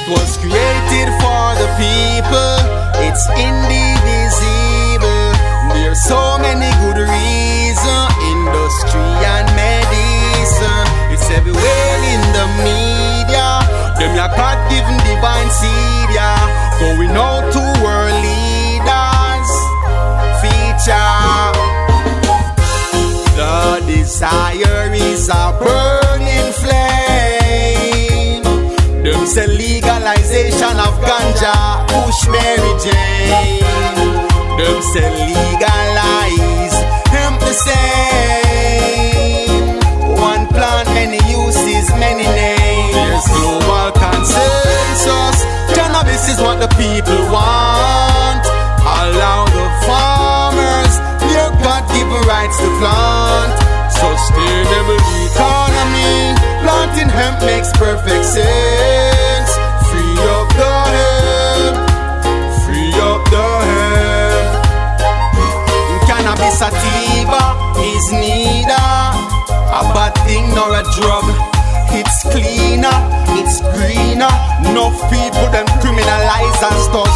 It was created for the people. It's indivisible. There's so many good reasons. Industry and medicine. It's everywhere in the media. Them ya God given divine seed ya. Going out to world leaders. Feature. The desire is a burning flame. Them say legalization of ganja, push Mary Jane. Them say legalize hemp the same. One plant, many uses, many names. There's global consensus. Cannabis is what the people want. Allow the farmers their God-given rights to plant. Sustainable economy, planting hemp makes perfect sense. Free up the hemp, free up the hemp. Cannabis sativa is neither a bad thing nor a drug. It's cleaner, it's greener. No people them criminalize and stuff.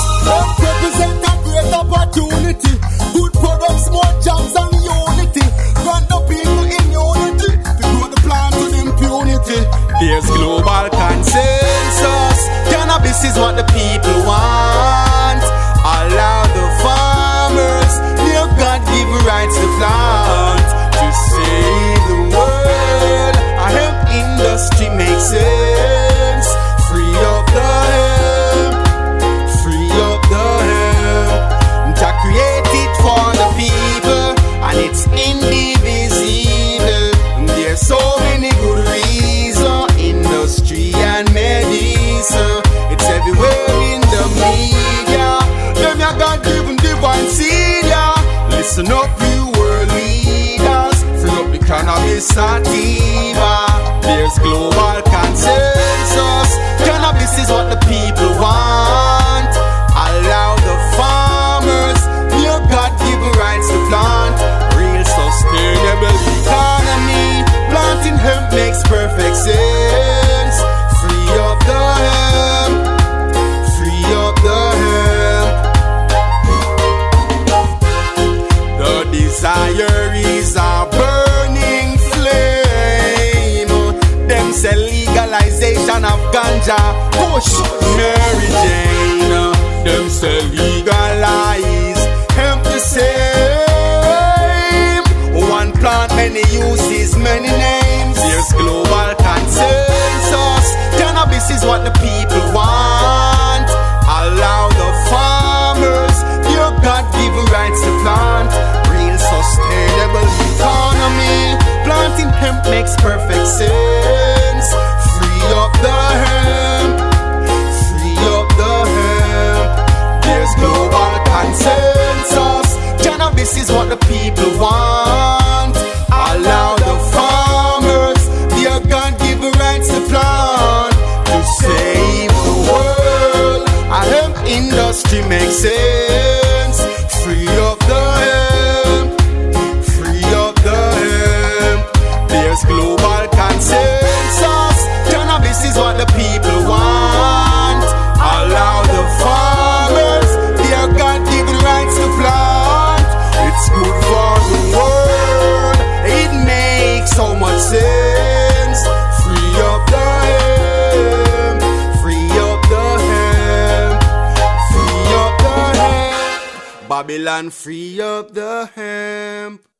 Represent a great opportunity. Good products, more jobs and unity. Run the people in unity to grow the plant with impunity. There's global consensus. Cannabis is what the people want. Allow the farmers their God-given rights to plant. To save the world, a hemp industry makes sense. Free up the hemp, free up the hemp. Jah created for the people and it's indivisible. There's so many good reasons. Industry and medicine. It's everywhere in the media. Them ya God given divine seed ya. Listen up you world leaders. Free up the cannabis sativa. There's global consensus. Cannabis is what the people want. Allow the farmers their God-given rights to plant. Real sustainable economy. Planting hemp makes perfect sense. Free up the hemp, free up the hemp. The desire is a burning flame. Them say legalization of ganja, push Mary Jane. Them say legalize hemp the same. One plant, many uses, many names. There's global consensus. Cannabis is what the people want. Allow the farmers their God-given rights to plant. Real sustainable economy. Planting hemp makes perfect sense. Free up the hemp, free up the hemp. There's global consensus. Cannabis is what the people want. Allow the farmers their God-given rights to plant. To save the world, a hemp industry makes sense. Free up the hemp, free up the hemp. There's global consensus. Cannabis is what the people want. Allow the farmers their God-given rights to plant. It's good for the world. It makes so much sense. Free up the hemp, free up the hemp, free up the hemp. Babylon, free up the hemp.